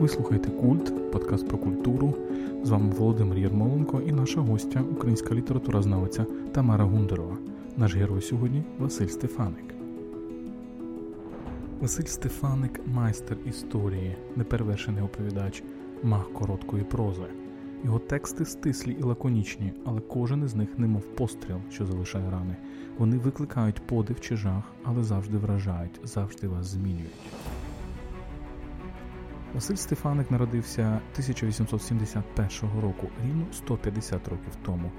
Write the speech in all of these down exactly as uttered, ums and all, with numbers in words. Ви слухаєте «Культ», подкаст про культуру. З вами Володимир Єрмоленко і наша гостя, українська літературознавиця Тамара Гундерова. Наш герой сьогодні – Василь Стефаник. Василь Стефаник – майстер історії, неперевершений оповідач, маг короткої прози. Його тексти стислі і лаконічні, але кожен із них немов постріл, що залишає рани. Вони викликають подив чи жах, але завжди вражають, завжди вас змінюють. Василь Стефаник народився тисяча вісімсот сімдесят першого року, рівно сто п'ятдесят років тому.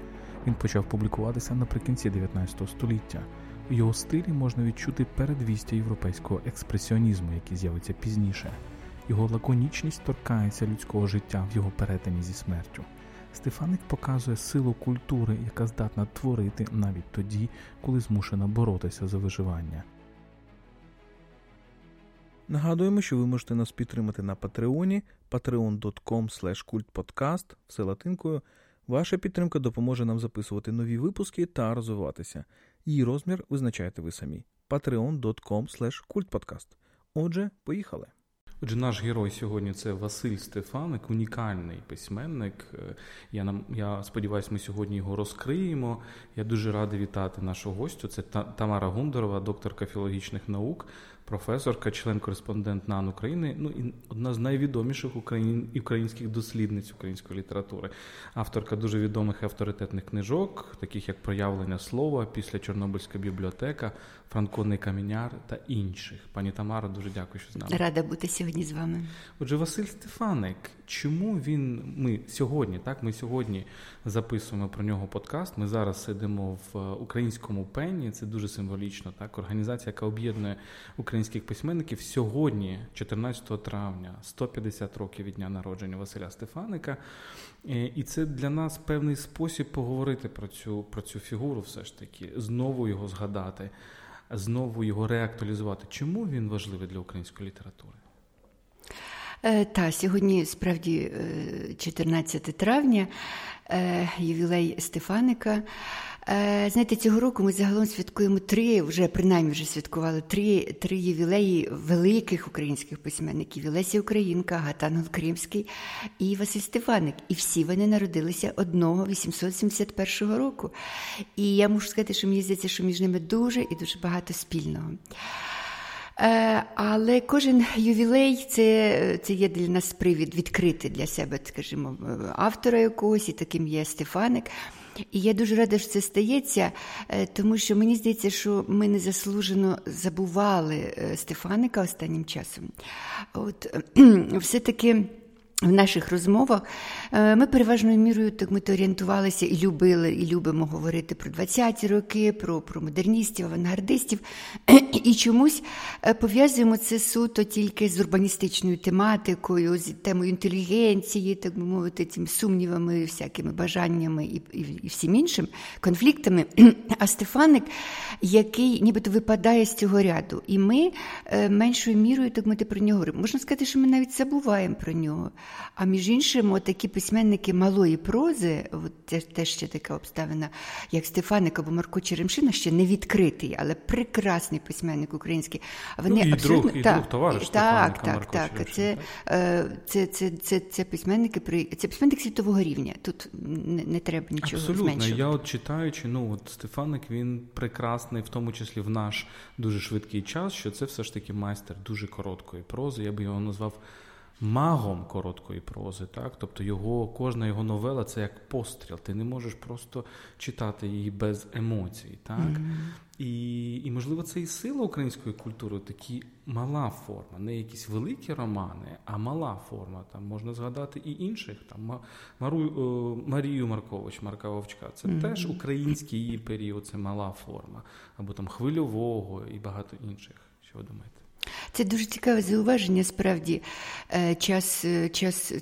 Він почав публікуватися наприкінці дев'ятнадцятого століття. У його стилі можна відчути передвістя європейського експресіонізму, який з'явиться пізніше. Його лаконічність торкається людського життя в його перетині зі смертю. Стефаник показує силу культури, яка здатна творити навіть тоді, коли змушена боротися за виживання. Нагадуємо, що ви можете нас підтримати на Патреоні, патреон дот ком слеш культ подкаст, все латинкою. Ваша підтримка допоможе нам записувати нові випуски та розвиватися. Її розмір визначаєте ви самі. патреон дот ком слеш культ подкаст. Отже, поїхали. Отже, наш герой сьогодні – це Василь Стефаник, унікальний письменник. Я, нам, я сподіваюся, ми сьогодні його розкриємо. Я дуже радий вітати нашого гостю. Це Тамара Гундерова, докторка філологічних наук, професорка, член-кореспондент НАН України, ну і одна з найвідоміших україн... українських дослідниць української літератури. Авторка дуже відомих і авторитетних книжок, таких як «Проявлення слова», «Після Чорнобильська бібліотека», «Франконний каміняр» та інших. Пані Тамара, дуже дякую, що з нами. Рада бути сьогодні з вами. Отже, Василь Стефаник, чому він, ми сьогодні, так, ми сьогодні записуємо про нього подкаст, ми зараз сидимо в Українському ПЕНі, це дуже символічно, так, організація, яка об'єднує українських письменників. Сьогодні, чотирнадцятого травня, сто п'ятдесят років від дня народження Василя Стефаника. І це для нас певний спосіб поговорити про цю, про цю фігуру все ж таки, знову його згадати, знову його реактуалізувати. Чому він важливий для української літератури? Та, сьогодні, справді, чотирнадцятого травня, ювілей Стефаника. Знаєте, цього року ми загалом святкуємо три, вже принаймні вже святкували три, три ювілеї великих українських письменників: Леся Українка, Агатангел Кримський і Василь Стефаник. І всі вони народилися одного вісімсот сімдесят першого року. І я можу сказати, що мені здається, що між ними дуже і дуже багато спільного. Але кожен ювілей – це, це є для нас привід відкрити для себе, скажімо, автора якогось, і таким є Стефаник. І я дуже рада, що це стається, тому що мені здається, що ми незаслужено забували Стефаника останнім часом. От все-таки в наших розмовах ми переважною мірою так ми то орієнтувалися і любили, і любимо говорити про двадцяті роки, про, про модерністів, авангардистів, і чомусь пов'язуємо це суто тільки з урбаністичною тематикою, з темою інтелігенції, так би мовити, тим сумнівами, всякими бажаннями і, і, і всім іншим конфліктами. А Стефаник, який нібито випадає з цього ряду, і ми меншою мірою так ми про нього говоримо. Можна сказати, що ми навіть забуваємо про нього. А між іншим, такі письменники малої прози, це теж ще така обставина, як Стефаник або Марко Черемшина, ще не відкритий, але прекрасний письменник український. Вони ну, і абсолютно... друг, і так, друг товариш Стефаника, так, Марко так, Черемшина. Так, так. Це, це, це, це письменники при... це письменник світового рівня, тут не, не треба нічого зменшувати. Абсолютно, я от читаючи, ну от Стефаник, він прекрасний, в тому числі в наш дуже швидкий час, що це все ж таки майстер дуже короткої прози, я би його назвав магом короткої прози, так? Тобто його, кожна його новела – це як постріл. Ти не можеш просто читати її без емоцій. Так? Mm-hmm. І, і, можливо, це і сила української культури, такі мала форма, не якісь великі романи, а мала форма. Там можна згадати і інших. Там Мару, Марію Маркович, Марка Вовчка. Це mm-hmm. теж український її період, це мала форма. Або там Хвильового і багато інших. Що ви думаєте? Це дуже цікаве зауваження, справді, час, час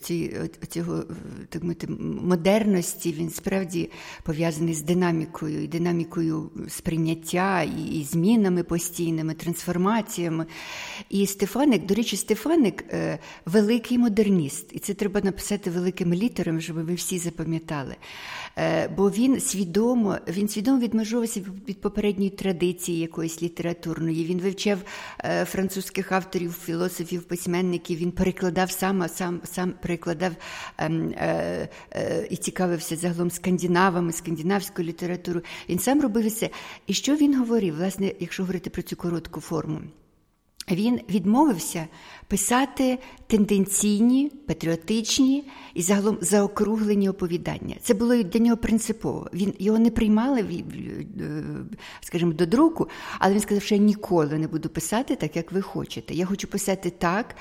цього так мовити, модерності, він справді пов'язаний з динамікою, і динамікою сприйняття, і змінами постійними, трансформаціями. І Стефаник, до речі, Стефаник – великий модерніст, і це треба написати великими літерами, щоб ви всі запам'ятали. Бо він свідомо, він свідомо відмежувався від попередньої традиції якоїсь літературної, він вивчав французьке великих авторів, філософів, письменників. Він перекладав сам, сам, сам перекладав е, е, е, і цікавився загалом скандинавами, скандинавською літературою. Він сам робив все. І що він говорив, власне, якщо говорити про цю коротку форму? Він відмовився писати тенденційні, патріотичні і загалом заокруглені оповідання. Це було для нього принципово. Він його не приймали, скажімо, до друку, але він сказав, що я ніколи не буду писати так, як ви хочете. Я хочу писати так,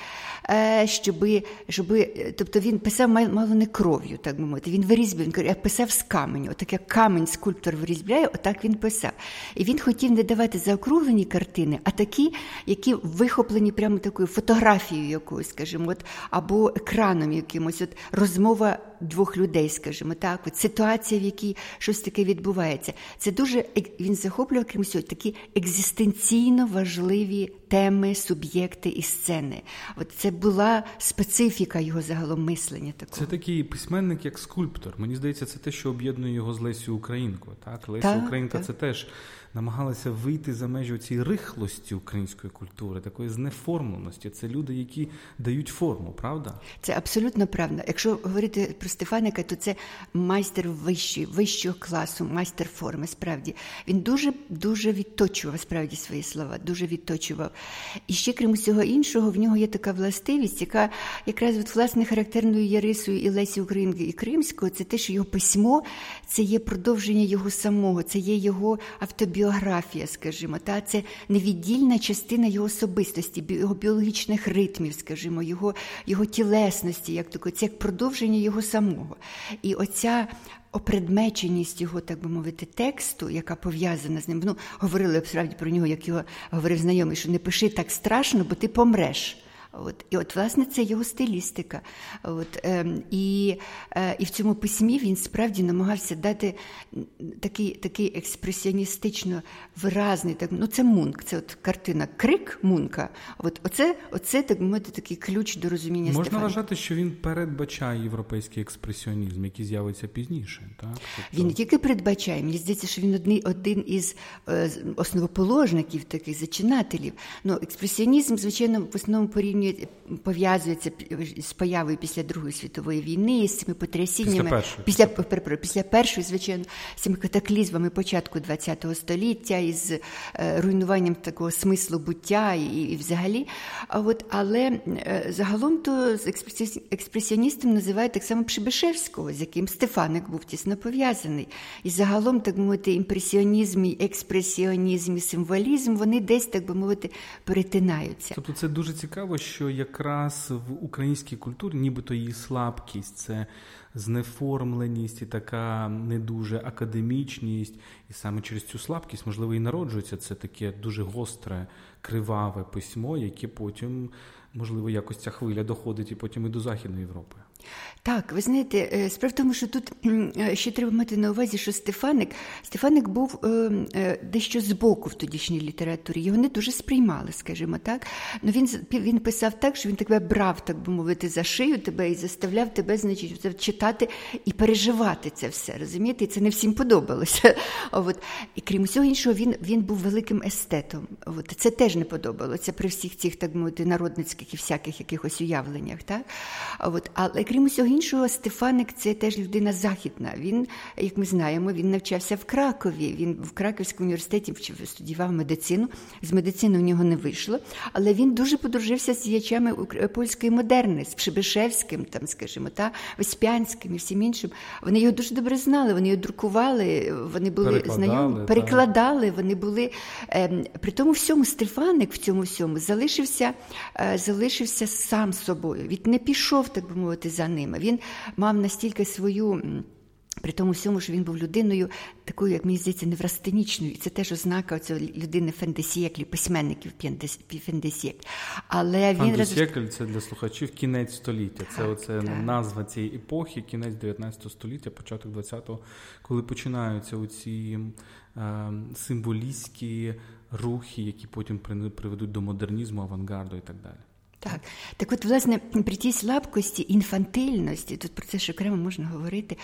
щоби, щоби тобто він писав мало не кров'ю, так би мовити. Він вирізбив, він каже, я писав з каменю. Отак як камінь скульптор вирізбляє, отак він писав. І він хотів не давати заокруглені картини, а такі, які вихоплені прямо такою фотографією якоюсь, скажімо, от, або екраном якимось, от, розмова двох людей, скажімо, так, от, ситуація, в якій щось таке відбувається. Це дуже, він захоплював, крім всього, такі екзистенційно важливі теми, суб'єкти і сцени. От це була специфіка його загалом мислення такого. Це такий письменник, як скульптор. Мені здається, це те, що об'єднує його з Лесю Українкою. Так? Леся так, Українка так. Це теж намагалася вийти за межі цієї рихлості української культури, такої знеформленості. Це люди, які дають форму, правда? Це абсолютно правда. Якщо говорити про Стефаника, то це майстер вищий, вищого класу, майстер форми, справді. Він дуже-дуже відточував, справді, свої слова, дуже відточував. І ще, крім усього іншого, в нього є така властивість, яка якраз от, власне, характерною є рисою і Лесі Українки, і Кримського, це те, що його письмо, це є продовження його самого, це є його автобіографія, скажімо, та це невіддільна частина його особистості, його біологічних ритмів, скажімо, його, його тілесності, як тако, це як продовження його самого. І оця опредмеченість його, так би мовити, тексту, яка пов'язана з ним. Ну, говорили, справді, про нього, як його говорив знайомий, що не пиши так страшно, бо ти помреш. От. І от, власне, це його стилістика. От. Ем, і, е, і в цьому письмі він справді намагався дати такий, такий експресіоністично виразний, так, ну це Мунк, це от картина «Крик» Мунка. От. Оце, оце так, мати, такий ключ до розуміння Можна Стефаника. Можна вважати, що він передбачає європейський експресіонізм, який з'явиться пізніше. Так? Тобто... Він не тільки передбачає, мені здається, що він один, один із е, основоположників, таких зачинателів. Ну, експресіонізм, звичайно, в основному порівнює пов'язується з появою після Другої світової війни, з цими потрясіннями, після, після, після, після першої, звичайно, з цими катаклізмами початку ХХ століття, із е, руйнуванням такого смислу буття і, і взагалі. А от, але е, загалом то з експресіоністом називають так само Пшибишевського, з яким Стефаник був тісно пов'язаний. І загалом, так мовити, імпресіонізм, і експресіонізм, і символізм, вони десь, так би мовити, перетинаються. Тобто це дуже цікаво, що якраз в українській культурі нібито її слабкість, це знеформленість і така не дуже академічність. І саме через цю слабкість, можливо, і народжується це таке дуже гостре, криваве письмо, яке потім, можливо, якось ця хвиля доходить і потім і до Західної Європи. Так, ви знаєте, справа в тому, що тут ще треба мати на увазі, що Стефаник, Стефаник був дещо збоку в тодішній літературі, його не дуже сприймали, скажімо так. Но він, він писав так, що він тебе брав, так би мовити, за шию тебе і заставляв тебе, значить, читати і переживати це все, розумієте? І це не всім подобалося. От. І крім усього іншого, він, він був великим естетом. От. Це теж не подобалося при всіх цих, так би мовити, народницьких і всяких якихось уявленнях. Так? От. Але крім усього іншого, Стефаник – це теж людина західна. Він, як ми знаємо, він навчався в Кракові. Він в Краківському університеті студіював медицину. З медицини в нього не вийшло. Але він дуже подружився з діячами польської модерни, з Пшибишевським, там, скажімо, та, Весп'янським і всім іншим. Вони його дуже добре знали, вони його друкували, вони були перекладали, знайомі, перекладали, так. Вони були... Е, при тому всьому Стефаник в цьому всьому залишився, е, залишився сам собою. Він не пішов, так би мовити, за ними. Він мав настільки свою, при тому всьому, що він був людиною такою, як мені здається, неврастенічною. І це теж ознака цього людини фендесієклі, письменників фендесієклі. Але він фендесієкль – це для слухачів кінець століття. Це так, оце так. Назва цієї епохи, кінець дев'ятнадцятого століття, початок двадцятого, коли починаються оці е, символістські рухи, які потім приведуть до модернізму, авангарду і так далі. Так, так от, власне, при тій слабкості, інфантильності, тут про це ж окремо можна говорити,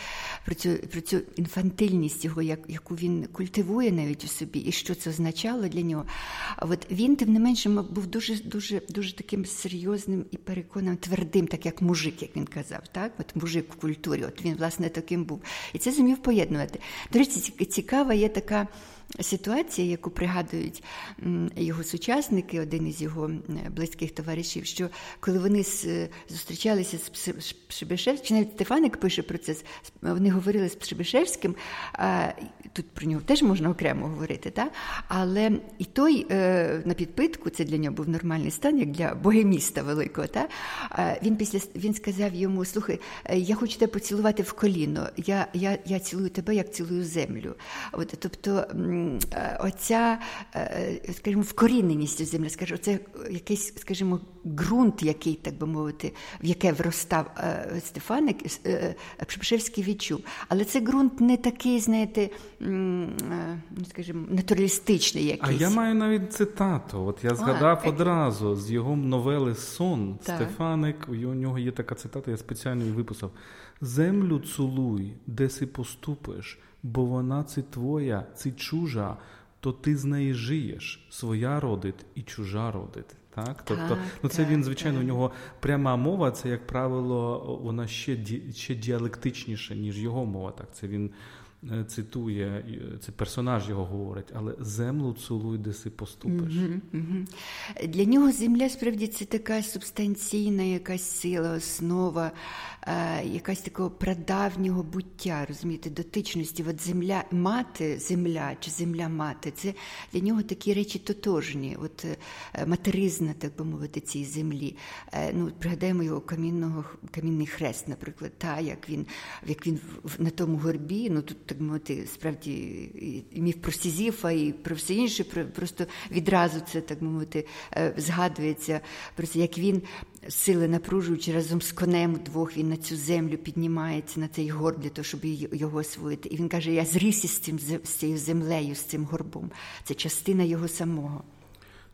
про цю, про цю інфантильність його, яку він культивує навіть у собі, і що це означало для нього. От він, тим не менше, був дуже, дуже, дуже таким серйозним і переконаним, твердим, так як мужик, як він казав, так? От мужик в культурі, от він, власне, таким був. І це зумів поєднувати. До речі, цікава є така ситуація, яку пригадують його сучасники, один із його близьких товаришів, що коли вони зустрічалися з Пшибишевським, навіть Стефаник пише про це, вони говорили з Пшибишевським, тут про нього теж можна окремо говорити, та? Але і той на підпитку, це для нього був нормальний стан, як для богеміста великого, та? Він, після, він сказав йому: слухай, я хочу тебе поцілувати в коліно, я, я, я цілую тебе, як цілую землю. От, тобто оця, скажімо, вкоріненість у землі, скажу, це якийсь, скажімо, ґрунт, який, так би мовити, в яке вростав Стефаник, Пшибишевський відчув. Але це ґрунт не такий, знаєте, скажімо, натуралістичний якийсь. А я маю навіть цитату. От я згадав а, одразу з його новели «Сон». Так. Стефаник, у нього є така цитата, я спеціально її виписав. «Землю цілуй, де си поступиш, бо вона це твоя, це чужа, то ти з неї жиєш, своя родить і чужа родить». Так? Тобто, так, ну це так, він, звичайно, так. У нього пряма мова, це, як правило, вона ще, ще діалектичніша, ніж його мова. Так, це він цитує, це персонаж його говорить, але землю цілуй, де си поступиш. Угу, угу. Для нього земля, справді, це така субстанційна якась сила, основа, якась такого прадавнього буття, розумієте, дотичності. От земля, мати, земля чи земля-мати, це для нього такі речі тотожні, от материзна, так би мовити, цієї землі. Ну, пригадаємо його камінного, камінний хрест, наприклад, та, як він, як він на тому горбі, ну, тут, так би мовити, справді, і міф про Сізіфа, і про все інше, просто відразу це, так би мовити, згадується, просто як він, сили напружуючи разом з конем двох, він на цю землю піднімається, на цей горб, для того, щоб його освоїти. І він каже: я зріс із цим, з цією землею, з цим горбом. Це частина його самого.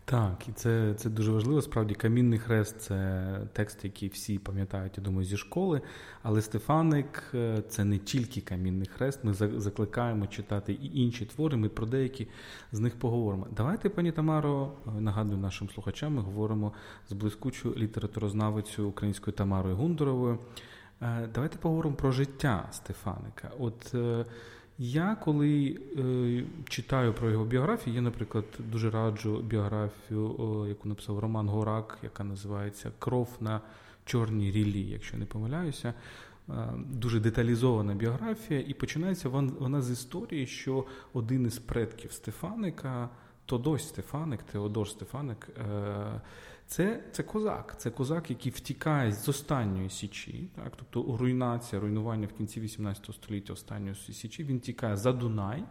Так, і це, це дуже важливо. Справді, камінний хрест – це текст, який всі пам'ятають, я думаю, зі школи. Але Стефаник – це не тільки камінний хрест. Ми закликаємо читати і інші твори, ми про деякі з них поговоримо. Давайте, пані Тамаро, нагадую нашим слухачам, ми говоримо з блискучою літературознавицею українською Тамарою Гундеровою. Давайте поговоримо про життя Стефаника. От... Я, коли е, читаю про його біографію, я, наприклад, дуже раджу біографію, е, яку написав Роман Горак, яка називається «Кров на чорній ріллі», якщо не помиляюся. Е, дуже деталізована біографія, і починається вон, вона з історії, що один із предків Стефаника, Тодос Стефаник, Теодор Стефаник, е, Це, це козак, це козак, який втікає з останньої січі, так, тобто руйнація, руйнування в кінці вісімнадцятого століття останньої січі, він тікає за Дунай,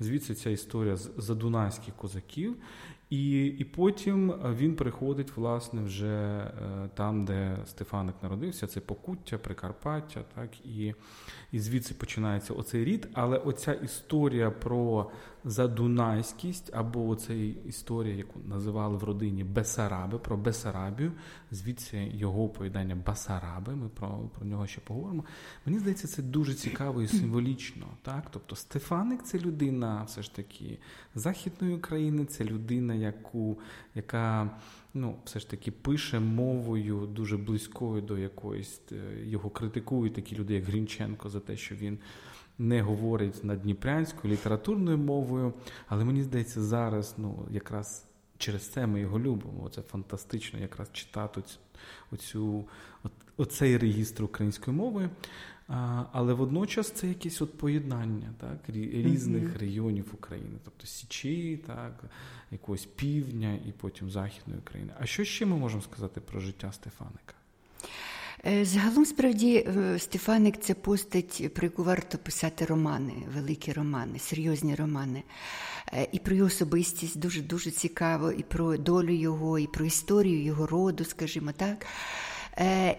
звідси ця історія за дунайських козаків, і, і потім він приходить, власне, вже там, де Стефаник народився, це Покуття, Прикарпаття, так, і, і звідси починається оцей рід, але оця історія про задунайськість, або оця історія, яку називали в родині Бессараби, про Бессарабію, звідси його оповідання Басараби, ми про, про нього ще поговоримо. Мені здається, це дуже цікаво і символічно, так, тобто Стефаник – це людина, все ж таки, Західної України, це людина, яку, яка, ну, все ж таки пише мовою дуже близькою до якоїсь, його критикують такі люди, як Грінченко, за те, що він не говорить наддніпрянською літературною мовою, але мені здається, зараз, ну, якраз через це ми його любимо. Це фантастично якраз читати оцю, оцю, оцей регістр української мови. А, але водночас це якесь от поєднання, так, різних mm-hmm. регіонів України, тобто Січі, так, якогось Півдня і потім Західної України. А що ще ми можемо сказати про життя Стефаника? Загалом, справді, Стефаник – це постать, про яку варто писати романи, великі романи, серйозні романи. І про його особистість дуже-дуже цікаво, і про долю його, і про історію його роду, скажімо так.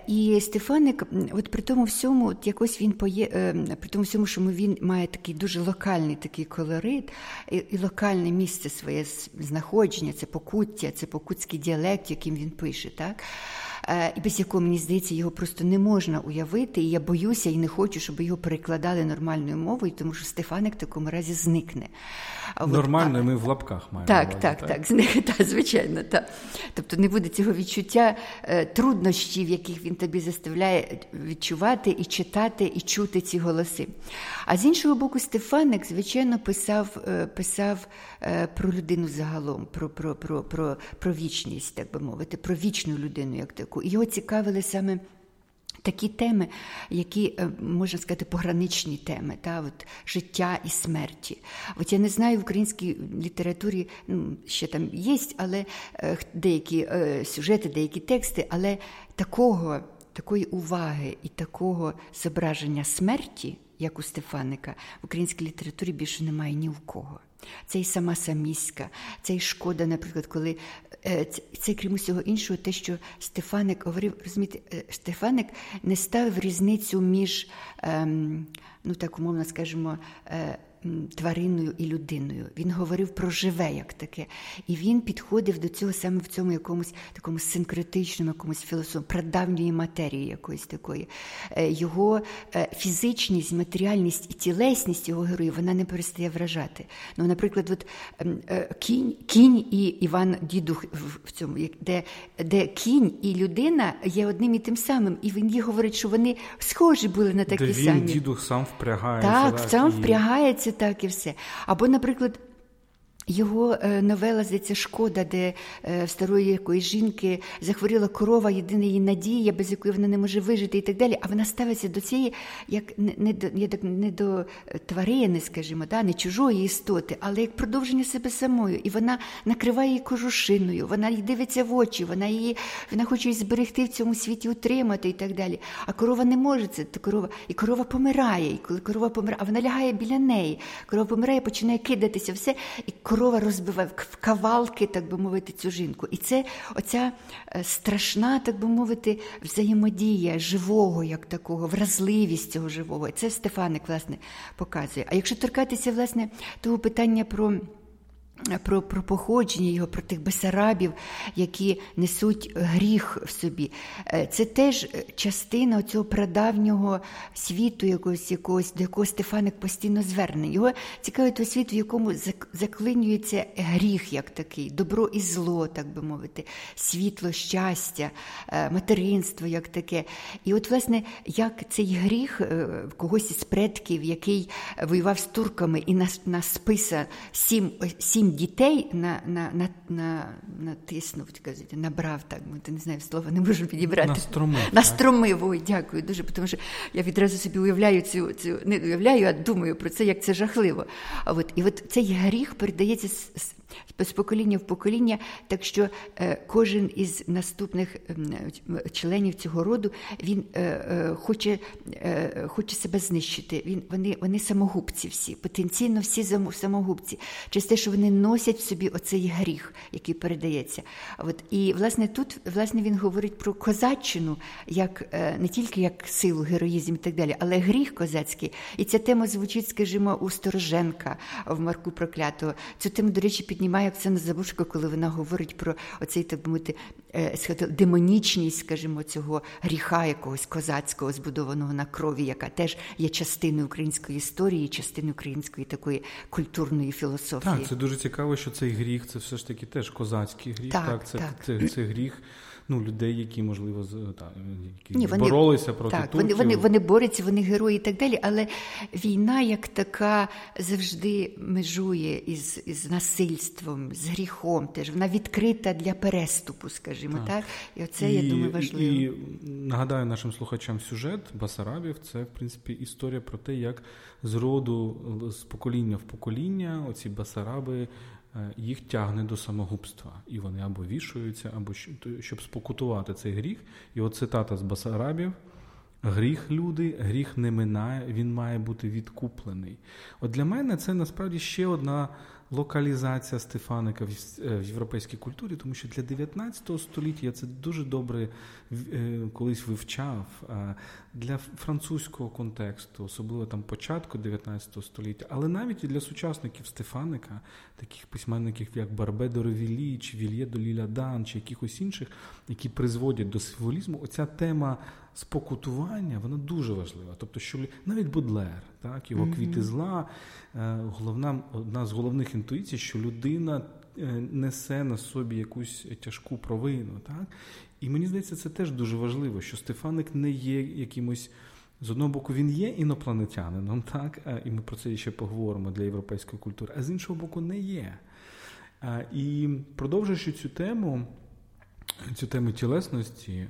І Стефаник, от при тому всьому, от якось він поє... при тому всьому, що він має такий дуже локальний такий колорит і локальне місце своє знаходження, це Покуття, це покутський діалект, яким він пише, так? І без якого, мені здається, його просто не можна уявити, і я боюся, і не хочу, щоб його перекладали нормальною мовою, тому що Стефаник в такому разі зникне. Нормально, от, ми в лапках маємо. Так, увазі, так, так, так, зникне, так, звичайно, так. Тобто не буде цього відчуття труднощів, яких він тобі заставляє відчувати і читати, і чути ці голоси. А з іншого боку, Стефаник, звичайно, писав, писав про людину загалом, про, про, про, про, про вічність, так би мовити, про вічну людину, як таку. Його цікавили саме такі теми, які, можна сказати, пограничні теми, та, от, життя і смерті. От я не знаю, в українській літературі, ну, ще там є, але деякі сюжети, деякі тексти, але такого, такої уваги і такого зображення смерті, як у Стефаника, в українській літературі більше немає ні в кого. Це і сама Саміська, це і Шкода, наприклад, коли... Це, крім усього іншого, те, що Стефаник говорив, розумієте, Стефаник не ставив різницю між, ем, ну так умовно, скажімо, е, твариною і людиною. Він говорив про живе як таке. І він підходив до цього саме в цьому якомусь такому синкретичному, якомусь філософії, прадавньої матерії якоїсь такої. Його фізичність, матеріальність і тілесність його героїв, вона не перестає вражати. Ну, наприклад, от кінь, кінь і Іван Дідух в цьому, де, де кінь і людина є одним і тим самим. І він їй говорить, що вони схожі були на такі де він, самі. Де він, Дідух, сам впрягається. Так, сам і... впрягається. Так і все. Або, наприклад, його новела, здається, «Шкода», де в старої якоїсь жінки захворіла корова, єдина її надія, без якої вона не може вижити і так далі. А вона ставиться до цієї, як не до, не до тварини, скажімо, да, не чужої істоти, але як продовження себе самою. І вона накриває її кожушиною, вона їй дивиться в очі, вона її, вона хоче її зберегти в цьому світі, утримати і так далі. А корова не може це, то корова, і корова помирає, і коли корова помирає, а вона лягає біля неї. Корова помирає, починає кидатися все, і корова розбиває в кавалки, так би мовити, цю жінку. І це оця страшна, так би мовити, взаємодія живого, як такого, вразливість цього живого. І це Стефаник, власне, показує. А якщо торкатися, власне, того питання про... Про, про походження його, про тих бесарабів, які несуть гріх в собі. Це теж частина цього прадавнього світу, якогось, якогось, до якого Стефаник постійно звернений. Його цікавить той світ, в якому заклинюється гріх як такий, добро і зло, так би мовити, світло, щастя, материнство як таке. І от, власне, як цей гріх когось із предків, який воював з турками і нас, нас списа сім, сім дітей на, на, на, на, натиснув, казати, набрав, так, не знаю, слова не можу підібрати. Настромив. Настромив, ой, дякую дуже, тому що я відразу собі уявляю цю, цю не уявляю, а думаю про це, як це жахливо. А от, і от цей гріх передається з, з, з покоління в покоління, так що е, кожен із наступних е, членів цього роду, він е, е, хоче, е, хоче себе знищити. Він, вони, вони самогубці всі, потенційно всі самогубці. Через те, що вони носять в собі оцей гріх, який передається. От, і, власне, тут власне, він говорить про козаччину, як, не тільки як силу, героїзм і так далі, але гріх козацький. І ця тема звучить, скажімо, у Стороженка, в Марку Проклятого. Цю тему, до речі, піднімає Апцена Забушко, коли вона говорить про оцей, так би мовити, демонічність, скажімо, цього гріха якогось козацького, збудованого на крові, яка теж є частиною української історії, частиною української такої культурної філософії. Так, це дуже цікаво, що цей гріх, це все ж таки теж козацький гріх, так, так? Це, так. Це, це, це гріх ну, людей, які, можливо, та, які Ні, вони, боролися проти так, турків. Вони, вони борються, вони герої і так далі, але війна як така завжди межує із, із насильством, з гріхом теж. Вона відкрита для переступу, скажімо так. так? І оце, і, я думаю, важливо. І, і нагадаю нашим слухачам сюжет Басарабів, це, в принципі, історія про те, як з роду, з покоління в покоління оці басараби, їх тягне до самогубства. І вони або вішуються, або щоб спокутувати цей гріх. І от цитата з Басарабів: гріх, люди, гріх не минає, він має бути відкуплений. От для мене це насправді ще одна локалізація Стефаника в європейській культурі, тому що для дев'ятнадцятого століття, я це дуже добре колись вивчав, для французького контексту, особливо там початку дев'ятнадцятого століття, але навіть і для сучасників Стефаника, таких письменників, як Барбе д'Ревілі, чи Вільє де Ліль Адан, чи якихось інших, які призводять до символізму, оця тема спокутування, вона дуже важлива. Тобто, що навіть Бодлер, так, його mm-hmm. «Квіти зла», головна, одна з головних інтуїцій, що людина несе на собі якусь тяжку провину. Так? І мені здається, це теж дуже важливо, що Стефаник не є якимось... З одного боку, він є інопланетянином, так? І ми про це ще поговоримо для європейської культури, а з іншого боку, не є. І продовжуючи цю тему... Цю тему тілесності,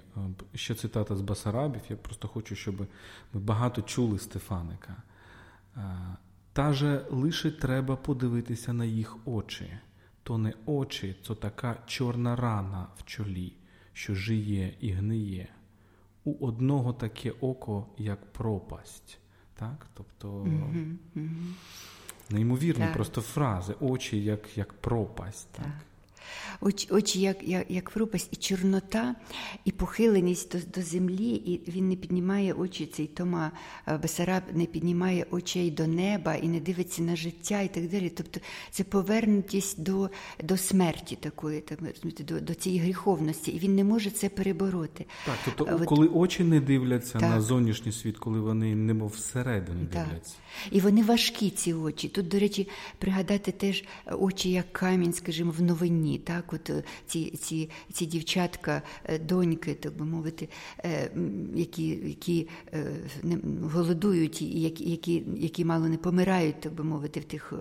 ще цитата з Басарабів, я просто хочу, щоб ми багато чули Стефаника. «Та же лише треба подивитися на їх очі. То не очі, то така чорна рана в чолі, що жиє і гниє. У одного таке око, як пропасть». Так? Тобто... Mm-hmm, mm-hmm. Неймовірні так. Просто фрази. Очі, як, як пропасть. Так. так. Очі, очі як, як, як пропасть, і чорнота, і похиленість до, до землі, і він не піднімає очі, цей Тома Басараб не піднімає очей до неба, і не дивиться на життя, і так далі. Тобто це повернутість до, до смерті такої, так, до, до цієї гріховності, і він не може це перебороти. Так, тобто От, коли очі не дивляться так. на зовнішній світ, коли вони немов всередину так. дивляться. І вони важкі, ці очі. Тут, до речі, пригадати теж очі як камінь, скажімо, в новині. Так, от ці, ці, ці дівчатка, доньки, так би мовити, які, які голодують і які, які, які мало не помирають, так би мовити, в, тих,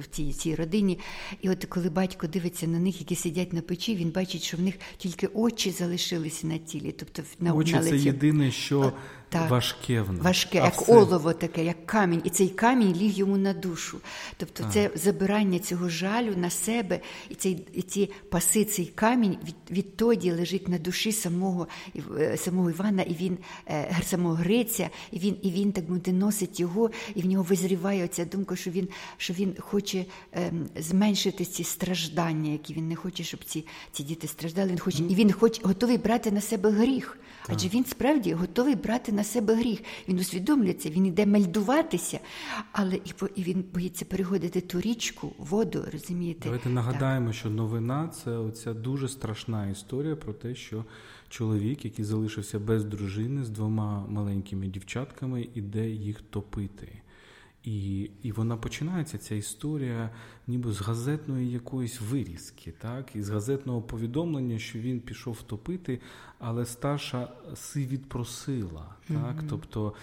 в цій, цій родині. І от коли батько дивиться на них, які сидять на печі, він бачить, що в них тільки очі залишилися на тілі. Тобто на, очі на це єдине, що так, важке в нас. Важке, а як все... олово таке, як камінь. І цей камінь ліг йому на душу. Тобто так. це забирання цього жалю на себе, і цей, і ці паси, цей камінь відтоді лежить на душі самого, самого Івана, і він самого Гриця, і він, і він так мовити, носить його, і в нього визріває оця думка, що він, що він хоче ем, зменшити ці страждання, які він не хоче, щоб ці, ці діти страждали. Він хоче, і він хоч, готовий брати на себе гріх. Так. Адже він справді готовий брати на себе гріх. Він усвідомлюється, він йде мельдуватися, але і, і він боїться переходити ту річку, воду, розумієте? Давайте нагадаємо, так. що новина – це оця дуже страшна історія про те, що чоловік, який залишився без дружини, з двома маленькими дівчатками, іде їх топити. І, і вона починається, ця історія, ніби з газетної якоїсь вирізки, так? І з газетного повідомлення, що він пішов топити, але Сташа си відпросила. Так? Mm-hmm. Тобто,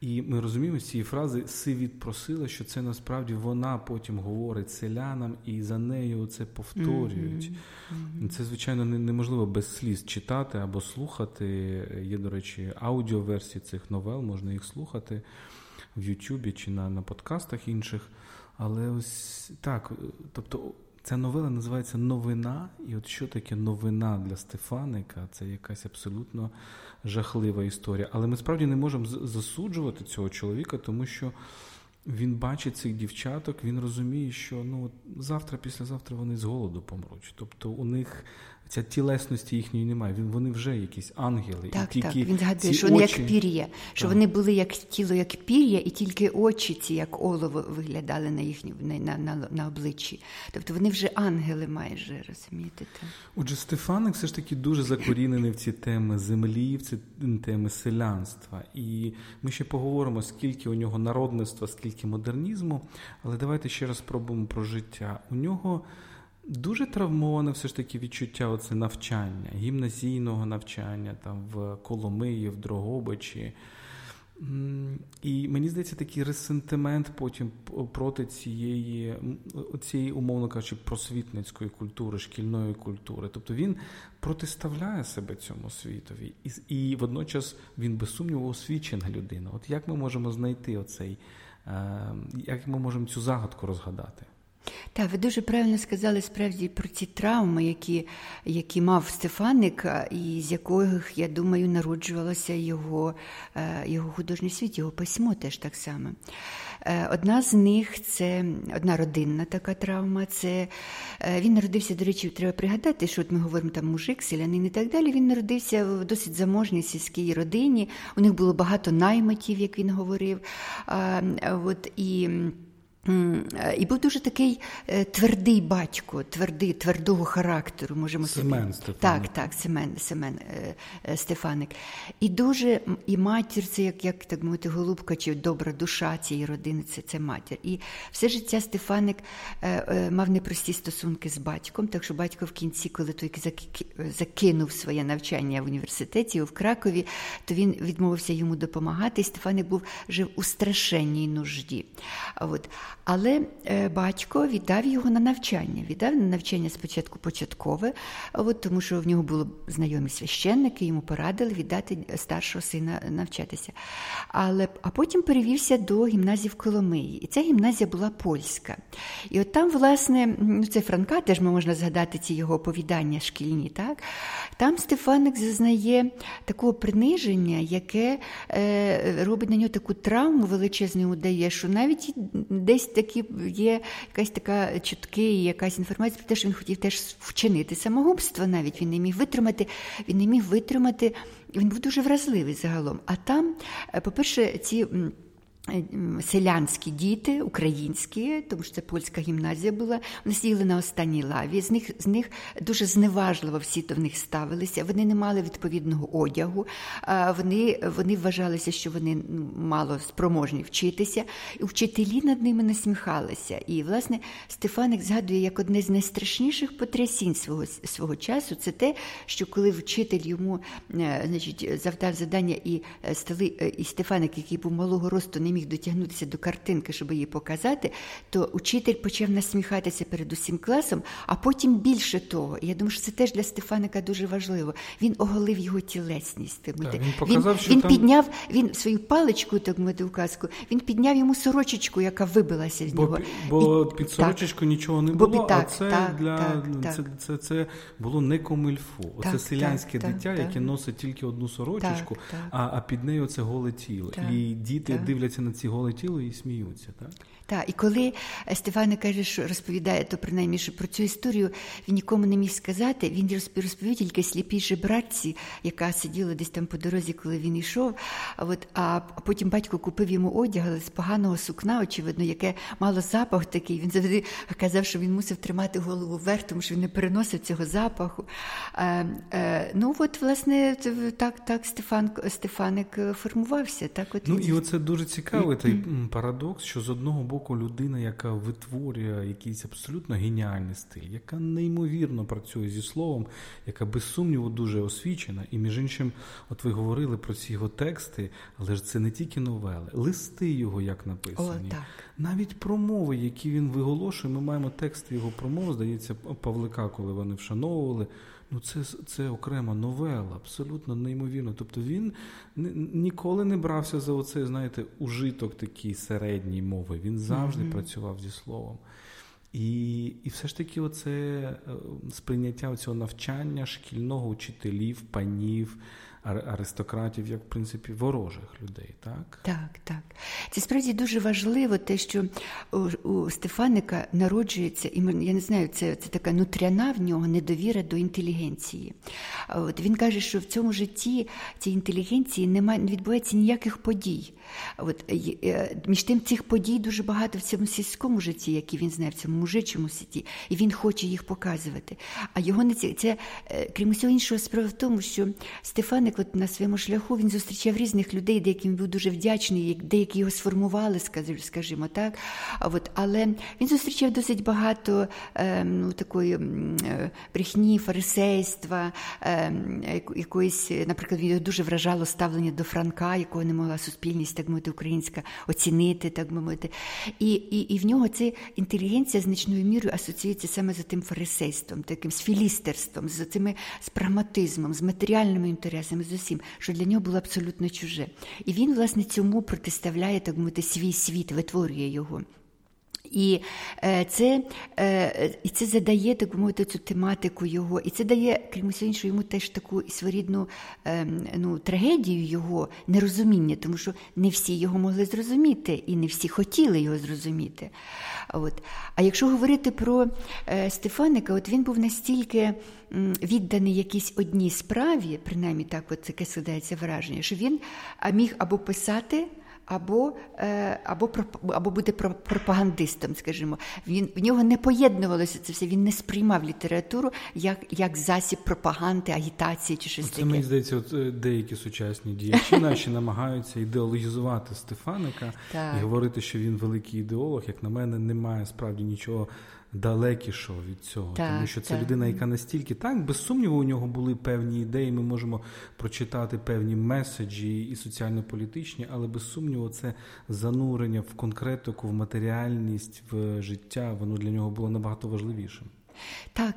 і ми розуміємо з цієї фрази «си відпросила», що це насправді вона потім говорить селянам, і за нею це повторюють. Mm-hmm. Mm-hmm. Це, звичайно, неможливо без сліз читати або слухати. Є, до речі, аудіоверсії цих новел, можна їх слухати в Ютубі чи на, на подкастах інших, але ось так, тобто ця новела називається «Новина», і от що таке новина для Стефаника, це якась абсолютно жахлива історія. Але ми справді не можемо засуджувати цього чоловіка, тому що він бачить цих дівчаток, він розуміє, що ну, завтра, післязавтра вони з голоду помруть. Тобто у них ця тілесності їхньої немає. Вони вже якісь ангели. Так, і тільки так. Він згадує, що вони очі... як пір'я. Що так. вони були як тіло, як пір'я, і тільки очі ці, як олово, виглядали на, їхні, на, на, на, на обличчі. Тобто вони вже ангели майже, розумієте? Так? Отже, Стефаник все ж таки дуже закорінений в ці теми землі, в ці теми селянства. І ми ще поговоримо, скільки у нього народництва, скільки модернізму. Але давайте ще раз спробуємо про життя. У нього... Дуже травмоване все ж таки відчуття оце навчання, гімназійного навчання там в Коломиї, в Дрогобичі. І мені здається, такий ресентимент потім проти цієї, цієї, умовно кажучи, просвітницької культури, шкільної культури. Тобто він протиставляє себе цьому світові. І, і водночас він, без сумніву, освічена людина. От як ми можемо знайти оцей, як ми можемо цю загадку розгадати? Так, ви дуже правильно сказали справді про ці травми, які, які мав Стефаник, і з яких, я думаю, народжувалося його, його художній світ, його письмо теж так само. Одна з них, це одна родинна така травма, це він народився, до речі, треба пригадати, що от ми говоримо там мужик, селянин і так далі, він народився в досить заможній сільській родині, у них було багато наймитів, як він говорив, от і... І був дуже такий твердий батько, твердий, твердого характеру, можемо собі... Семен Стефаник. Так, так, Семен, Семен Стефаник. І дуже, і матір, це як, як так мовити, голубка чи добра душа цієї родини, це, це матір. І все життя Стефаник мав непрості стосунки з батьком, так що батько в кінці, коли той закинув своє навчання в університеті в Кракові, то він відмовився йому допомагати, і Стефаник був, жив у страшенній нужді. От. Але батько віддав його на навчання. Віддав на навчання спочатку початкове, от, тому що в нього були знайомі священники, йому порадили віддати старшого сина навчатися. Але, а потім перевівся до гімназії в Коломиї. І ця гімназія була польська. І от там, власне, ну це Франка, теж можна згадати ці його оповідання шкільні, так? Там Стефаник зазнає такого приниження, яке е, робить на нього таку травму величезну, дає, що навіть десь такі є якась така чутки, якась інформація про те, що він хотів теж вчинити самогубство навіть, він не міг витримати, він не міг витримати, він був дуже вразливий загалом. А там, по-перше, ці селянські діти, українські, тому що це польська гімназія була, вони сиділи на останній лаві, з них, з них дуже зневажливо всі до них ставилися, вони не мали відповідного одягу, вони, вони вважалися, що вони мало спроможні вчитися, і вчителі над ними насміхалися. І, власне, Стефаник згадує, як одне з найстрашніших потрясінь свого, свого часу, це те, що коли вчитель йому, значить, завдав завдання, і, і Стефаник, який був малого росту, не міг дотягнутися до картинки, щоб її показати, то учитель почав насміхатися перед усім класом, а потім більше того. Я думаю, що це теж для Стефаника дуже важливо. Він оголив його тілесність. Так, він показав, він, що він там... підняв, він свою паличку, так мовити, указку, він підняв йому сорочечку, яка вибилася з нього. Бо і... під сорочечку так, нічого не було, бо, так, а це, так, для... так, так, це, це, це було не комильфо. Оце так, селянське так, дитя, так, яке носить тільки одну сорочечку, так, а, а під нею це голе тіло. Так, і діти так. дивляться на ці голе тіло і сміються, так? Так, і коли Стефаник каже, що розповідає, то принаймні, що про цю історію він нікому не міг сказати, він розповів тільки сліпій жебраці, яка сиділа десь там по дорозі, коли він йшов, от, а потім батько купив йому одяг, але з поганого сукна, очевидно, яке мало запах такий, він завжди казав, що він мусив тримати голову вверх, тому що він не переносив цього запаху. Е, е, ну, от, власне, так, так Стефан, Стефаник формувався. Так, от ну, він... і оце дуже цікавий той парадокс, що з одного боку людина, яка витворює якийсь абсолютно геніальний стиль, яка неймовірно працює зі словом, яка без сумніву дуже освічена. І, між іншим, от ви говорили про ці його тексти, але ж це не тільки новели, листи його як написані. О, так. Навіть промови, які він виголошує, ми маємо тексти його промов, здається, Павлика, коли вони вшановували. Ну, це, це окрема новела, абсолютно неймовірно. Тобто він ніколи не брався за оцей, знаєте, ужиток такій середньої мови. Він завжди mm-hmm. працював зі словом. І, і все ж таки оце сприйняття цього навчання шкільного учителів, панів, аристократів, як, в принципі, ворожих людей, так? Так, так. Це справді дуже важливо те, що у Стефаника народжується, і я не знаю, це, це така нутряна в нього недовіра до інтелігенції. От, він каже, що в цьому житті цієї інтелігенції немає, не відбувається ніяких подій. От, між тим, цих подій дуже багато в цьому сільському житті, які він знає, в цьому мужичому світі, і він хоче їх показувати. А його не ці... це, крім усього іншого, справа в тому, що Стефаник от на своєму шляху він зустрічав різних людей, деяким був дуже вдячний, деякі його сформували, скажімо так. От, але він зустрічав досить багато е, ну, такої е, брехні, фарисейства, е, якоїсь, наприклад, його дуже вражало ставлення до Франка, якого не могла суспільність, так мовити, українська оцінити, так мовити. І, і, і в нього ця інтелігенція значною мірою асоціюється саме з тим фарисейством, таким з філістерством, з цими з прагматизмом, з матеріальними інтересами, з усім, що для нього було абсолютно чуже. І він, власне, цьому протиставляє, так мовити, свій світ, витворює його. І це, і це задає так, мовити, цю тематику його, і це дає, крім усього іншого, йому теж таку своєрідну ну, трагедію його нерозуміння, тому що не всі його могли зрозуміти, і не всі хотіли його зрозуміти. От. А якщо говорити про Стефаника, от він був настільки відданий якійсь одній справі, принаймні так от таке складається враження, що він міг або писати, або, або, або бути пропагандистом, скажімо. Він, в нього не поєднувалося це все, він не сприймав літературу як, як засіб пропаганди, агітації чи щось це, таке. Це, мені здається, от деякі сучасні діячі наші намагаються ідеологізувати Стефаника і говорити, що він великий ідеолог. Як на мене, немає справді нічого далекішого від цього, так, тому що це так. людина, яка настільки, так, без сумніву, у нього були певні ідеї, ми можемо прочитати певні меседжі і соціально-політичні, але без сумніву це занурення в конкретику, в матеріальність, в життя, воно для нього було набагато важливішим. Так,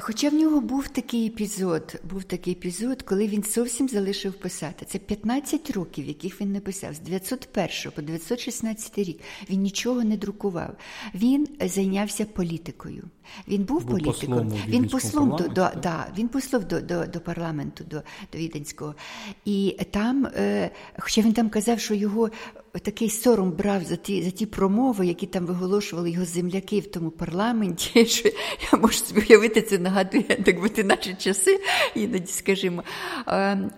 хоча в нього був такий епізод, був такий епізод, коли він зовсім залишив писати. Це п'ятнадцять років, яких він не писав, з дев'ятсот першого по дев'ятсот шістнадцятий рік. Він нічого не друкував. Він зайнявся політикою. Він був, був політиком. Він послом до, до да, він послов до, до, до парламенту, до, до Віденського. І там, хоча він там казав, що його такий сором брав за ті, за ті промови, які там виголошували його земляки в тому парламенті, що я можу собі уявити, це нагадує, так бути наші часи, іноді, скажімо.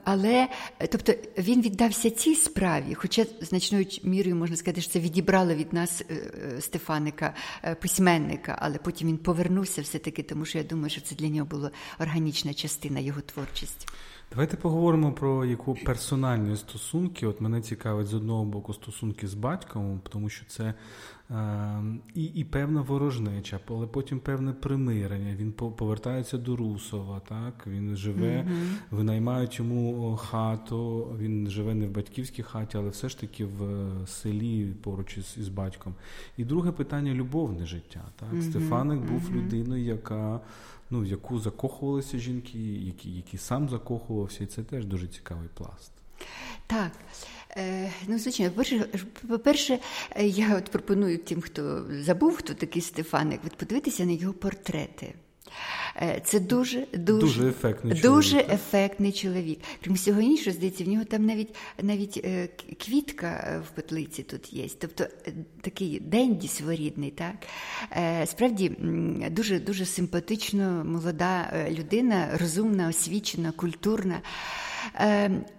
Але, тобто, він віддався цій справі, хоча значною мірою, можна сказати, що це відібрало від нас Стефаника, письменника, але потім він повернувся все-таки, тому що я думаю, що це для нього була органічна частина його творчості. Давайте поговоримо про яку персональні стосунки. От мене цікавить, з одного боку, стосунки з батьком, тому що це е, і, і певна ворожнеча, але потім певне примирення. Він повертається до Русова, так? Він живе, mm-hmm. винаймають йому хату, він живе не в батьківській хаті, але все ж таки в селі поруч із, із батьком. І друге питання – любовне життя. Так? Mm-hmm. Стефаник mm-hmm. був людиною, яка... ну, в яку закохувалися жінки, які, які сам закохувався, і це теж дуже цікавий пласт. Так. Ну, звичайно, по-перше, я от пропоную тим, хто забув, хто такий Стефаник, от подивитися на його портрети. Це дуже, дуже, дуже, ефектний, дуже чоловік, ефектний чоловік. Крім всього іншого, здається, в нього там навіть, навіть квітка в петлиці тут є. Тобто такий денді своєрідний, так? Справді, дуже, дуже симпатично, молода людина, розумна, освічена, культурна.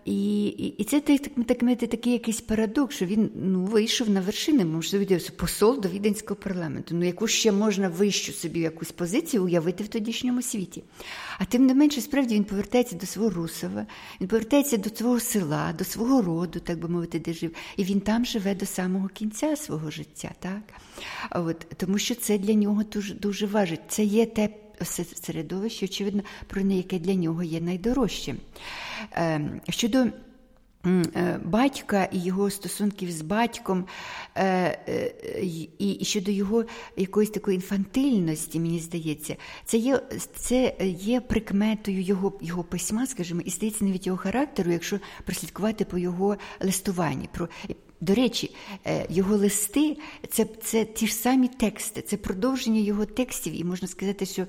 І, і, і це так, так, такий якийсь парадокс, що він ну, вийшов на вершини, можливо, посол до Віденського парламенту. Ну, яку ще можна вищу собі якусь позицію уявити в тодішньому світі. А тим не менше, справді, він повертається до свого Русова, він повертається до свого села, до свого роду, так би мовити, де жив. І він там живе до самого кінця свого життя. Так? От, тому що це для нього дуже, дуже важить. Це є те середовище, очевидно, про не яке для нього є найдорожчим. Щодо батька і його стосунків з батьком, і щодо його якоїсь такої інфантильності, мені здається, це є, це є прикметою його, його письма, скажімо, і здається навіть його характеру, якщо прослідкувати по його листуванні. Про... До речі, його листи – це, це ті ж самі тексти, це продовження його текстів, і можна сказати, що,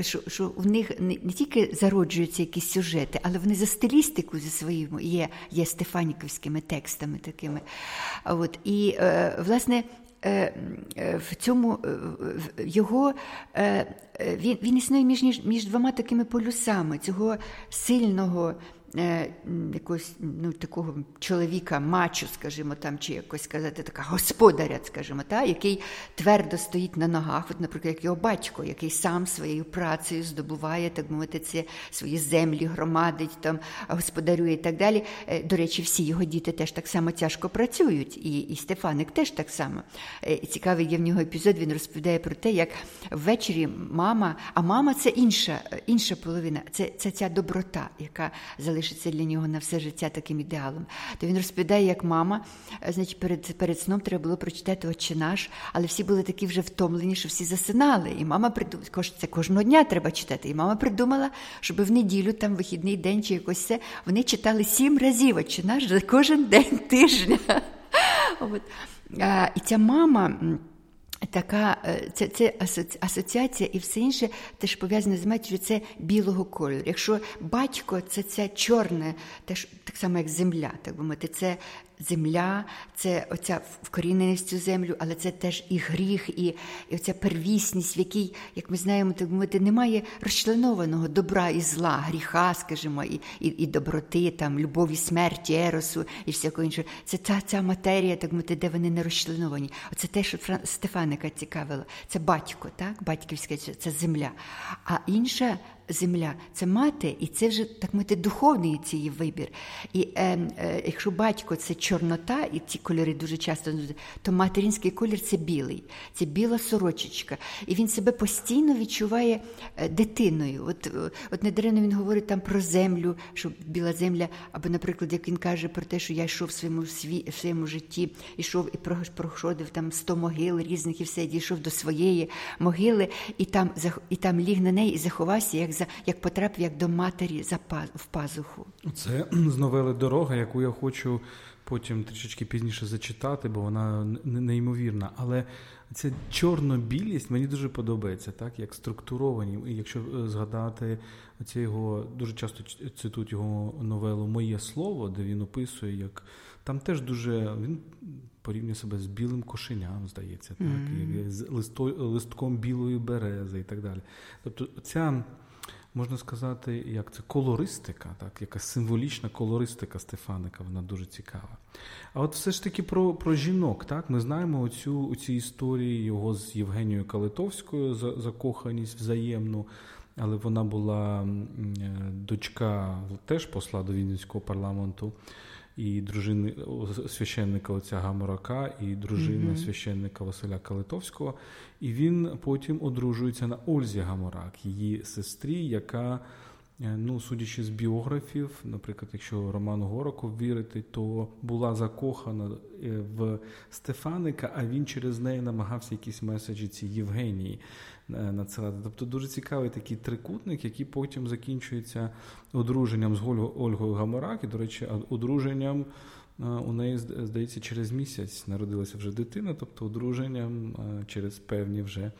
що, що в них не, не тільки зароджуються якісь сюжети, але вони за стилістику за своїм є, є стефаніківськими текстами такими. От, і, власне, в цьому його він, він існує між, між двома такими полюсами цього сильного якогось ну, такого чоловіка, мачу, скажімо, там, чи якось сказати, така господаря, скажімо, та, який твердо стоїть на ногах, от, наприклад, як його батько, який сам своєю працею здобуває, так мовити, ці свої землі, громадить, там, господарює і так далі. До речі, всі його діти теж так само тяжко працюють, і, і Стефаник теж так само. Цікавий є в нього епізод, він розповідає про те, як ввечері мама, а мама – це інша, інша половина, це, це ця доброта, яка залишається лишиться для нього на все життя таким ідеалом. То він розповідає, як мама, значить, перед, перед сном треба було прочитати «Отче наш», але всі були такі вже втомлені, що всі засинали. І мама придумала, це кожного дня треба читати. І мама придумала, щоб в неділю, там вихідний день чи якось це, вони читали сім разів «Отче наш» за кожен день тижня. От. І ця мама... Така це, це асоціація і все інше теж пов'язане з матір'ю, це білого кольору. Якщо батько – це це чорне, теж так само, як земля, так би мовити, це земля, це оця вкоріненість у землю, але це теж і гріх, і, і оця первісність, в якій, як ми знаємо, так би мовити, немає розчленованого добра і зла, гріха, скажімо, і, і, і доброти, там, любові, смерті, еросу і всякого іншого. Це та, ця матерія, так би мовити, де вони не розчленовані. Оце те, що Фран... Стефаника цікавило. Це батько, так? Батьківське, це земля. А інша земля – це мати, і це вже, так мовити, духовний цей вибір. І е, е, якщо батько – це чорнота, і ці кольори дуже часто, то материнський колір – це білий, це біла сорочечка. І він себе постійно відчуває дитиною. От, от недаремно він говорить там про землю, що біла земля, або, наприклад, як він каже про те, що я йшов в своєму, сві... в своєму житті, йшов і проходив там сто могил різних, і все, дійшов до своєї могили, і там, і там ліг на неї, і заховався, як За, як потрапив, як до матері за паз, в пазуху. Це з новели «Дорога», яку я хочу потім трішечки пізніше зачитати, бо вона неймовірна. Але ця чорно-білість мені дуже подобається, так, як структуровані. І якщо згадати оце його, дуже часто цитують його новелу «Моє слово», де він описує, як там теж дуже... Він порівнює себе з білим кошеням, здається, так, mm-hmm. з листо, листком білої берези і так далі. Тобто ця... Можна сказати, як це колористика, так, якась символічна колористика Стефаника, вона дуже цікава. А от все ж таки про, про жінок, так, ми знаємо оцю, оці історії його з Євгенією Калитовською, закоханість взаємну, але вона була дочка теж посла до Віденського парламенту, і дружини священника отця Гаморака, і дружина mm-hmm. священника Василя Калитовського. І він потім одружується на Ользі Гаморак, її сестрі, яка, ну, судячи з біографів, наприклад, якщо Роману Гораку вірити, то була закохана в Стефаника, а він через неї намагався якісь меседжі цій Євгенії надсилати. Тобто дуже цікавий такий трикутник, який потім закінчується одруженням з Ольгою Гаморак. І, до речі, одруженням у неї, здається, через місяць народилася вже дитина, тобто одруженням через певні вже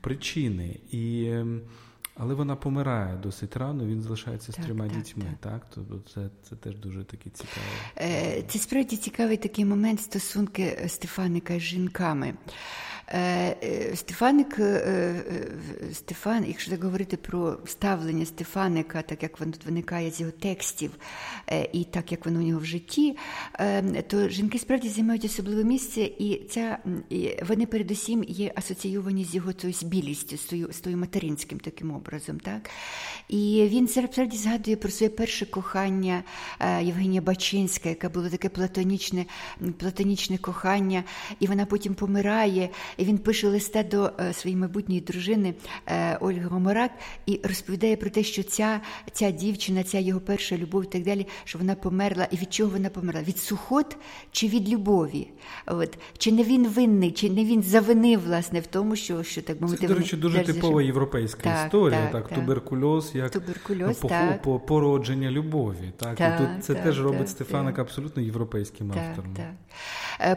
причини. І... Але вона помирає досить рано, він залишається так, з трьома так, дітьми, так? так? Тобто це, це теж дуже такий цікавий. Це справді цікавий такий момент стосунки Стефаника з жінками. Стефаник, Стефан, якщо так говорити про ставлення Стефаника, так як воно виникає з його текстів і так, як воно у нього в житті, то жінки справді займають особливе місце, і ця, вони передусім є асоціювані з його цією білістю, з тою, з тою материнським таким образом. Так? І він справді згадує про своє перше кохання Євгенія Бачинська, яке було таке платонічне, платонічне кохання, і вона потім помирає. І він пише листа до своєї майбутньої дружини Ольги Гаморак і розповідає про те, що ця, ця дівчина, ця його перша любов і так далі, що вона померла. І від чого вона померла? Від сухот чи від любові? От. Чи не він винний, чи не він завинив, власне, в тому, що, що так мовити... Це, до речі, дуже типова європейська так, історія. Так, так, так. Туберкульоз, як туберкульоз, по, так. По, породження любові. Так? Так, і тут це так, теж так, робить так, Стефаника так. абсолютно європейським так, автором. Так.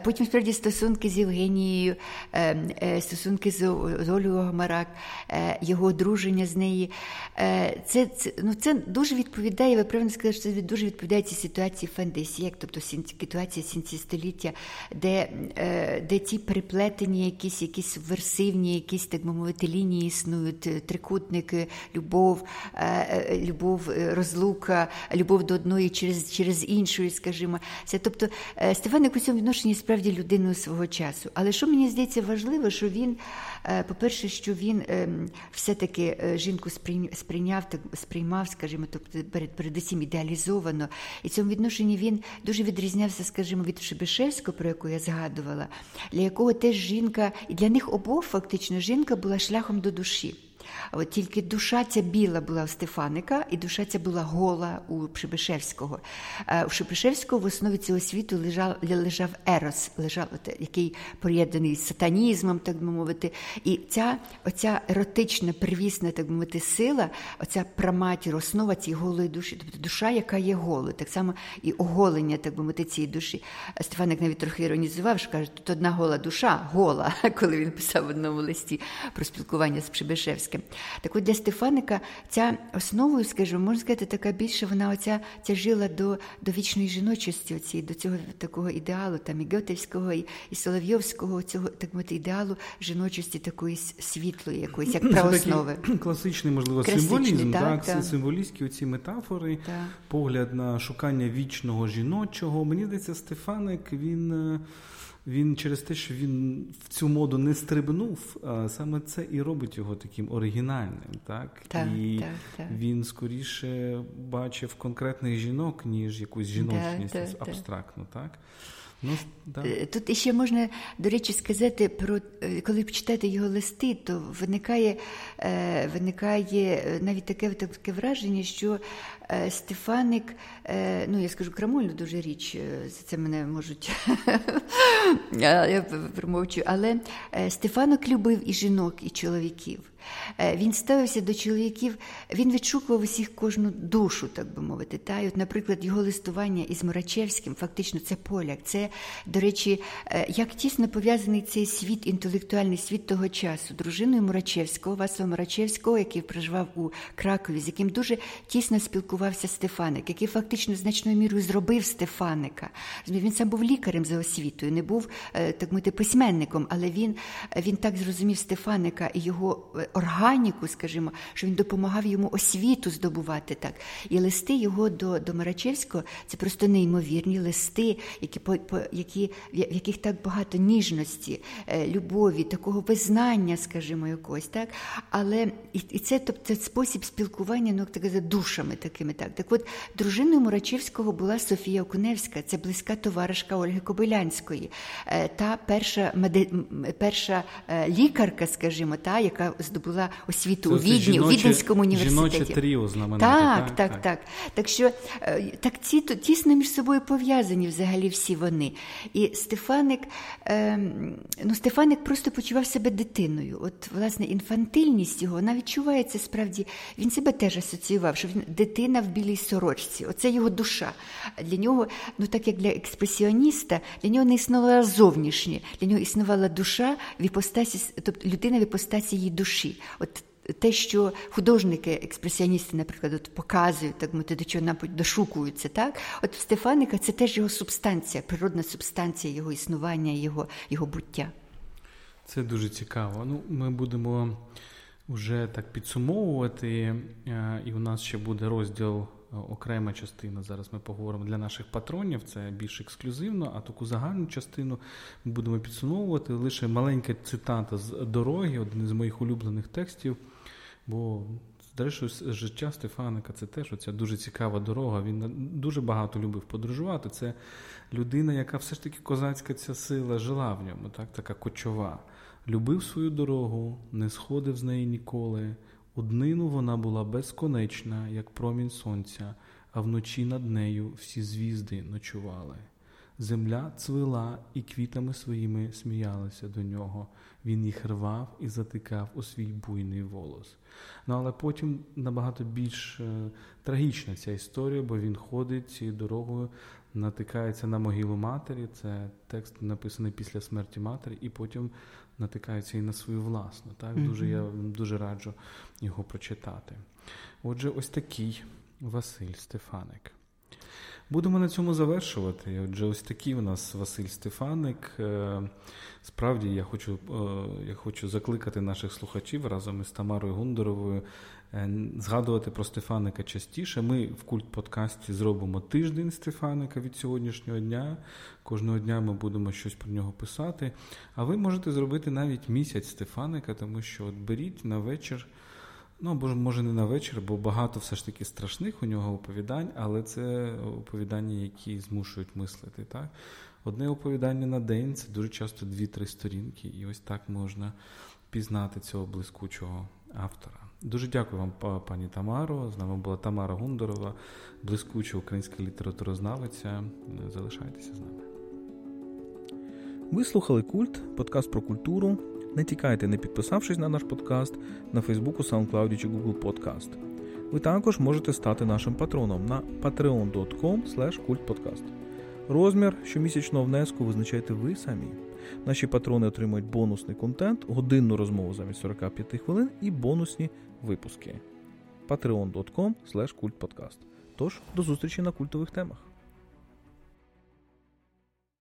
Потім, справді, стосунки з Євгенією, стосунки з Олею Гамарак, його одруження з неї. Це, це, ну, це дуже відповідає, ви правильно сказали, що це дуже відповідає цій ситуації фендесієк, тобто ситуації сімдесятиліття, де, де ці переплетені якісь, якісь субверсивні, якісь, так би мовити, лінії існують, трикутники, любов, любов, розлука, любов до одної через, через іншої, скажімо. Це, тобто Стефаник у цьому відношенні справді людиною свого часу. Але що мені здається, важливо, що він, по-перше, що він все-таки жінку сприйняв, сприймав, скажімо, тобто передусім ідеалізовано. І в цьому відношенні він дуже відрізнявся, скажімо, від Пшибишевського, про яку я згадувала, для якого теж жінка, і для них обох фактично жінка була шляхом до душі. Тільки душа ця біла була у Стефаника, і душа ця була гола у Пшибишевського. У Пшибишевського в основі цього світу лежав, лежав ерос, лежав, який поєднаний з сатанізмом, так би мовити. І ця оця еротична, первісна, так би мовити, сила, оця праматір, основа цієї голої душі, тобто душа, яка є голою, так само і оголення, так би мовити, цієї душі. Стефаник навіть трохи іронізував, що каже, тут одна гола душа, гола, коли він писав в одному листі про спілкування з Пшибишевським. Так от для Стефаника ця основою, скажімо, можна сказати, така більше вона оця тяжила до, до вічної жіночості, оці, до цього такого ідеалу, там і Гьотевського, і, і Соловйовського, цього так мовити, ідеалу жіночості такої світлої, якоїсь, як праоснови. Класичний, можливо, класичний символізм, так, так, символістські оці метафори, так, погляд на шукання вічного жіночого. Мені здається, Стефаник, він... Він через те, що він в цю моду не стрибнув, саме це і робить його таким оригінальним, так? так і так, так. Він скоріше бачив конкретних жінок, ніж якусь жіночність, так, так, абстрактну, так? Ну, да. Тут іще можна, до речі, сказати про, коли почитати його листи, то виникає, виникає навіть таке, таке враження, що Стефаник, ну я скажу крамольну дуже річ, за це мене можуть, я промовчу, але Стефаник любив і жінок, і чоловіків. Він ставився до чоловіків, він відшукував усіх кожну душу, так би мовити. Та? І от, наприклад, його листування із Морачевським, фактично це поляк, це, до речі, як тісно пов'язаний цей світ, інтелектуальний світ того часу, дружиною Морачевського, Вацлава Морачевського, який проживав у Кракові, з яким дуже тісно спілкувався Стефаник, який фактично значною мірою зробив Стефаника. Він сам був лікарем за освітою, не був, так мовити, письменником, але він, він так зрозумів Стефаника і його органіку, скажімо, що він допомагав йому освіту здобувати, так. І листи його до, до Морачевського – це просто неймовірні листи, які, по, по, які, в яких так багато ніжності, любові, такого визнання, скажімо, якогось, так. Але і, і це, тобто, це спосіб спілкування, ну, так, за душами такими, так. Так от, дружиною Морачевського була Софія Окуневська, це близька товаришка Ольги Кобилянської, та перша, меди, перша лікарка, скажімо, та, яка здобула освіту це у Відні, жіноче, у Віденському університеті. Жіноче тріо знамените. Так, так, так, так, так. Так що так ці тісно між собою пов'язані взагалі всі вони. І Стефаник, ем, ну Стефаник просто почував себе дитиною. От, власне, інфантильність його, вона відчувається справді, він себе теж асоціював, що він дитина в білій сорочці. Оце його душа. Для нього, ну так як для експресіоніста, для нього не існувала зовнішнє, для нього існувала душа в іпостасі, тобто людина в іпостасі її душі. От те, що художники-експресіоністи, наприклад, от показують, так мовити, до чого напуть дошукуються, так? От в Стефаника це теж його субстанція, природна субстанція його існування, його, його буття. Це дуже цікаво. Ну, ми будемо вже так підсумовувати, і у нас ще буде розділ окрема частина. Зараз ми поговоримо для наших патронів, це більш ексклюзивно, а таку загальну частину ми будемо підсумовувати. Лише маленька цитата з «Дороги», один з моїх улюблених текстів, бо, зрештою, життя Стефаника – це теж оця дуже цікава дорога. Він дуже багато любив подорожувати. Це людина, яка все ж таки козацька ця сила жила в ньому, так? Така кочова. Любив свою дорогу, не сходив з неї ніколи. У днину вона була безконечна, як промінь сонця, а вночі над нею всі звізди ночували. Земля цвіла і квітами своїми сміялася до нього. Він їх рвав і затикав у свій буйний волос. Ну, але потім набагато більш трагічна ця історія, бо він ходить цією дорогою, натикається на могилу матері, це текст написаний після смерті матері, і потім натикається і на свою власну. Так? Mm-hmm. Дуже, я дуже раджу його прочитати. Отже, ось такий Василь Стефаник. Будемо на цьому завершувати. Отже, ось такий у нас Василь Стефаник. Справді, я хочу, я хочу закликати наших слухачів разом із Тамарою Гундеровою згадувати про Стефаника частіше. Ми в Культ-подкасті зробимо тиждень Стефаника від сьогоднішнього дня. Кожного дня ми будемо щось про нього писати. А ви можете зробити навіть місяць Стефаника, тому що от беріть на вечір. Ну, або ж, може, не на вечір, бо багато все ж таки страшних у нього оповідань, але це оповідання, які змушують мислити, так? Одне оповідання на день – це дуже часто дві-три сторінки, і ось так можна пізнати цього блискучого автора. Дуже дякую вам, пані Тамаро. З нами була Тамара Гундерова, блискуча українська літературознавиця. Залишайтеся з нами. Ви слухали «Культ», подкаст про культуру. Не тікайте, не підписавшись на наш подкаст на Фейсбуку, SoundCloud чи Google Podcast. Ви також можете стати нашим патроном на патреон дот ком слеш культ подкаст. Розмір щомісячного внеску визначаєте ви самі. Наші патрони отримують бонусний контент, годинну розмову замість сорок п'ять хвилин і бонусні випуски. патреон дот ком слеш культ подкаст. Тож, до зустрічі на культових темах.